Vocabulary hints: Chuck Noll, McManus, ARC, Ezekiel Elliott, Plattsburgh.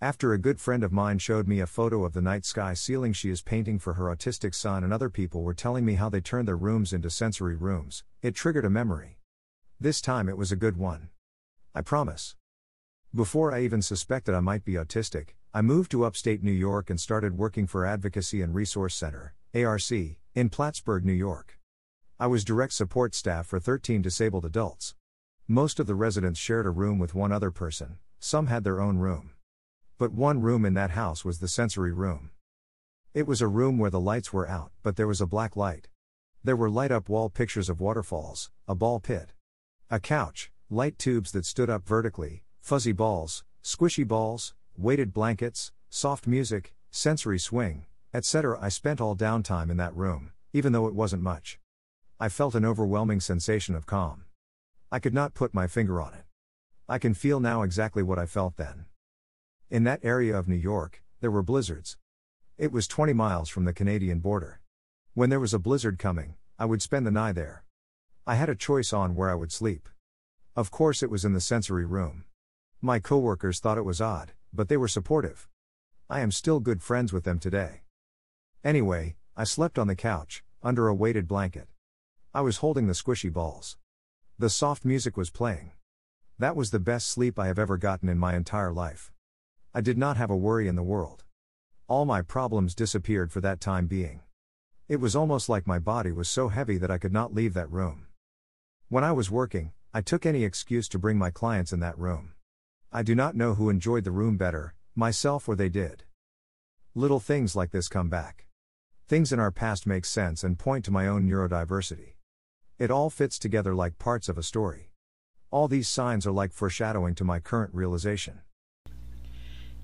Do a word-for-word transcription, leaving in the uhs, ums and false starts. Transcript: After a good friend of mine showed me a photo of the night sky ceiling she is painting for her autistic son, and other people were telling me how they turned their rooms into sensory rooms, it triggered a memory. This time it was a good one. I promise. Before I even suspected I might be autistic, I moved to upstate New York and started working for Advocacy and Resource Center, A R C, in Plattsburgh, New York. I was direct support staff for thirteen disabled adults. Most of the residents shared a room with one other person, some had their own room. But one room in that house was the sensory room. It was a room where the lights were out, but there was a black light. There were light-up wall pictures of waterfalls, a ball pit, a couch, light tubes that stood up vertically, fuzzy balls, squishy balls, weighted blankets, soft music, sensory swing, et cetera. I spent all downtime in that room, even though it wasn't much. I felt an overwhelming sensation of calm. I could not put my finger on it. I can feel now exactly what I felt then. In that area of New York, there were blizzards. It was twenty miles from the Canadian border. When there was a blizzard coming, I would spend the night there. I had a choice on where I would sleep. Of course it was in the sensory room. My coworkers thought it was odd, but they were supportive. I am still good friends with them today. Anyway, I slept on the couch, under a weighted blanket. I was holding the squishy balls. The soft music was playing. That was the best sleep I have ever gotten in my entire life. I did not have a worry in the world. All my problems disappeared for that time being. It was almost like my body was so heavy that I could not leave that room. When I was working, I took any excuse to bring my clients in that room. I do not know who enjoyed the room better, myself or they did. Little things like this come back. Things in our past make sense and point to my own neurodiversity. It all fits together like parts of a story. All these signs are like foreshadowing to my current realization.